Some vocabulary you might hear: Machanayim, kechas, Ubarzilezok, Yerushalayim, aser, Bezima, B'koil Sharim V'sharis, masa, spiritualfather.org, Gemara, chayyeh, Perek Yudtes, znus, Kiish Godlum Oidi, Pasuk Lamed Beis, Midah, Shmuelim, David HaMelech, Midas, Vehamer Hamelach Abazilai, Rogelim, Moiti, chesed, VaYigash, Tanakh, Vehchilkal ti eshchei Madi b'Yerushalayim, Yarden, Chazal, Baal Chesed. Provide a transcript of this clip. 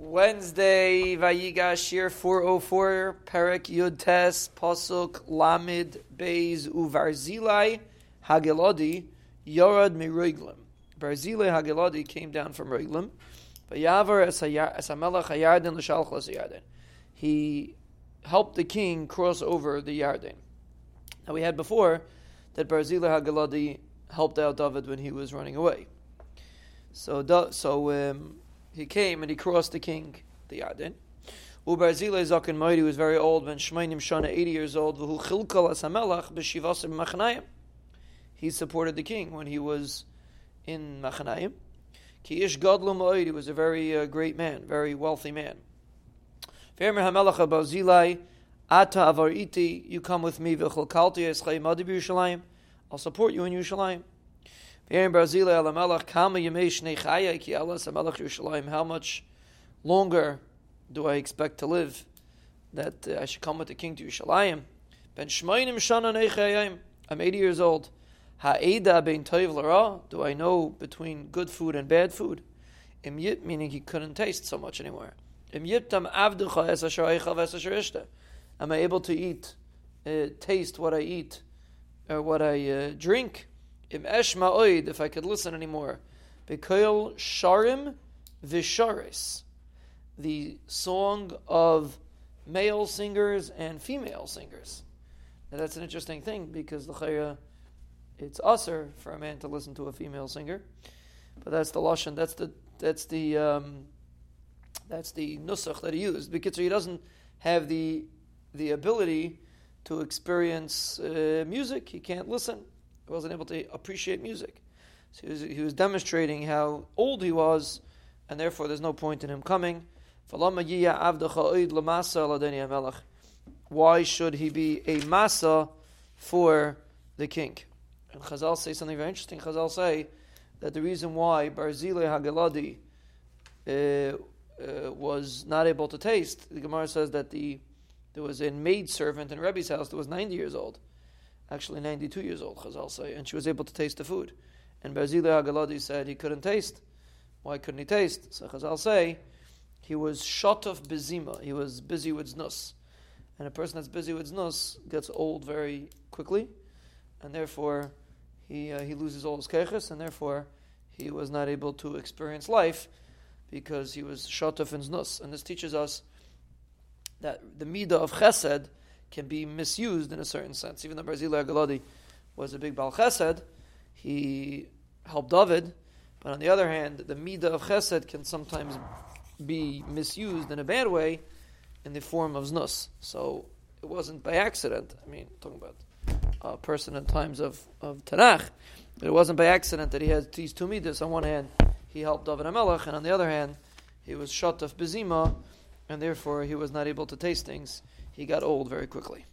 Wednesday, VaYigash, year 404, Perek Yudtes, Pasuk Lamed Beis, Ubarzilai HaGiladi, Yorad Miruglam. Barzilai HaGiladi came down from Rogelim. Vayavar Es HaMelech HaYarden Lashalcho Es HaYarden. He helped the king cross over the Yarden. Now we had before that Barzilai HaGiladi helped out David when he was running away. So he came and he crossed the king, the Yarden. Ubarzilezok and Moiti was very old, when Shmuelim Shana, 80 years old, Vehchilkal ti eshchei Madi b'Yerushalayim. He supported the king when he was in Machanayim. Kiish Godlum Oidi was a very great man, very wealthy man. Vehamer Hamelach Abazilai, Ata avar iti, you come with me, vehchilkal ti eshchei Madi b'Yerushalayim. I'll support you in Yerushalayim. How much longer do I expect to live that I should come with the king to Yerushalayim? I'm 80 years old. Do I know between good food and bad food? Meaning he couldn't taste so much anymore. Am I able to eat, taste what I eat or what I drink? Im Ashma'oid, if I could listen anymore. B'koil Sharim V'sharis, the song of male singers and female singers. Now that's an interesting thing because the chayyeh, it's aser for a man to listen to a female singer, but that's the lashon. That's the nusach that he used, because he doesn't have the ability to experience music. He can't listen. He wasn't able to appreciate music. So he was demonstrating how old he was, and therefore there's no point in him coming. Why should he be a masa for the king? And Chazal say something very interesting. Chazal say that the reason why Barzilai HaGiladi was not able to taste, the Gemara says that there was a maidservant in Rebbe's house that was 90 years old. Actually 92 years old, Chazal say, and she was able to taste the food. And Barzilai HaGiladi said he couldn't taste. Why couldn't he taste? So Chazal say he was shot of Bezima. He was busy with znus. And a person that's busy with znus gets old very quickly, and therefore he loses all his kechas, and therefore he was not able to experience life because he was shot of in znus. And this teaches us that the Midah of chesed can be misused in a certain sense. Even though Barzilai HaGiladi was a big Baal Chesed, he helped David, but on the other hand, the Midah of Chesed can sometimes be misused in a bad way in the form of znus. So it wasn't by accident. I mean, talking about a person in times of Tanakh, but it wasn't by accident that he had these two Midas. On one hand, he helped David HaMelech, and on the other hand, he was shot of Bezima, and therefore he was not able to taste things. He got old very quickly.